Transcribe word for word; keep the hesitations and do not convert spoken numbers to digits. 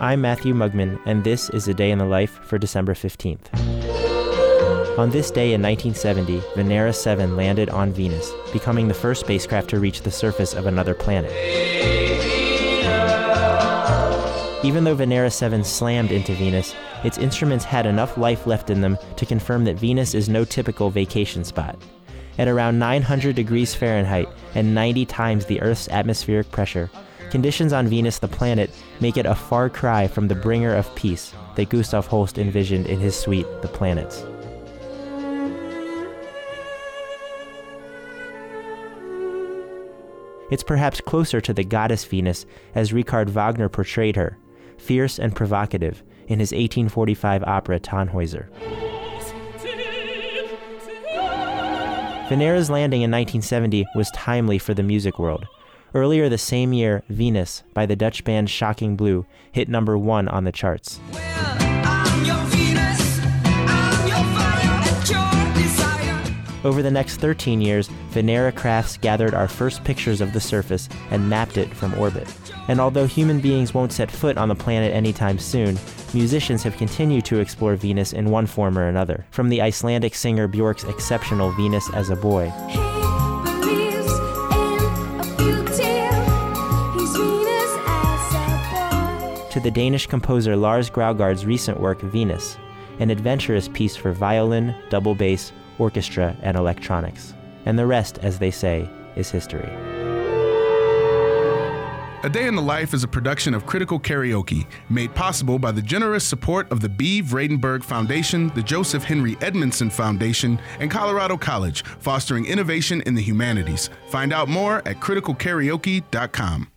I'm Matthew Mugman, and this is A Day in the Life for December fifteenth. On this day in nineteen seventy, Venera seven landed on Venus, becoming the first spacecraft to reach the surface of another planet. Even though Venera seven slammed into Venus, its instruments had enough life left in them to confirm that Venus is no typical vacation spot. At around nine hundred degrees Fahrenheit and ninety times the Earth's atmospheric pressure, conditions on Venus, the planet, make it a far cry from the bringer of peace that Gustav Holst envisioned in his suite, The Planets. It's perhaps closer to the goddess Venus as Richard Wagner portrayed her, fierce and provocative, in his eighteen forty-five opera Tannhäuser. Venera's landing in nineteen seventy was timely for the music world. Earlier the same year, Venus, by the Dutch band Shocking Blue, hit number one on the charts. Well, I'm your Venus, I'm your fire and your desire. Over the next thirteen years, Venera crafts gathered our first pictures of the surface and mapped it from orbit. And although human beings won't set foot on the planet anytime soon, musicians have continued to explore Venus in one form or another, from the Icelandic singer Björk's exceptional Venus as a Boy, he believes in a beauty. He's Venus as a boy, to the Danish composer Lars Graugaard's recent work Venus, an adventurous piece for violin, double bass, orchestra, and electronics. And the rest, as they say, is history. A Day in the Life is a production of Critical Karaoke, made possible by the generous support of the B. Vradenberg Foundation, the Joseph Henry Edmondson Foundation, and Colorado College, fostering innovation in the humanities. Find out more at critical karaoke dot com.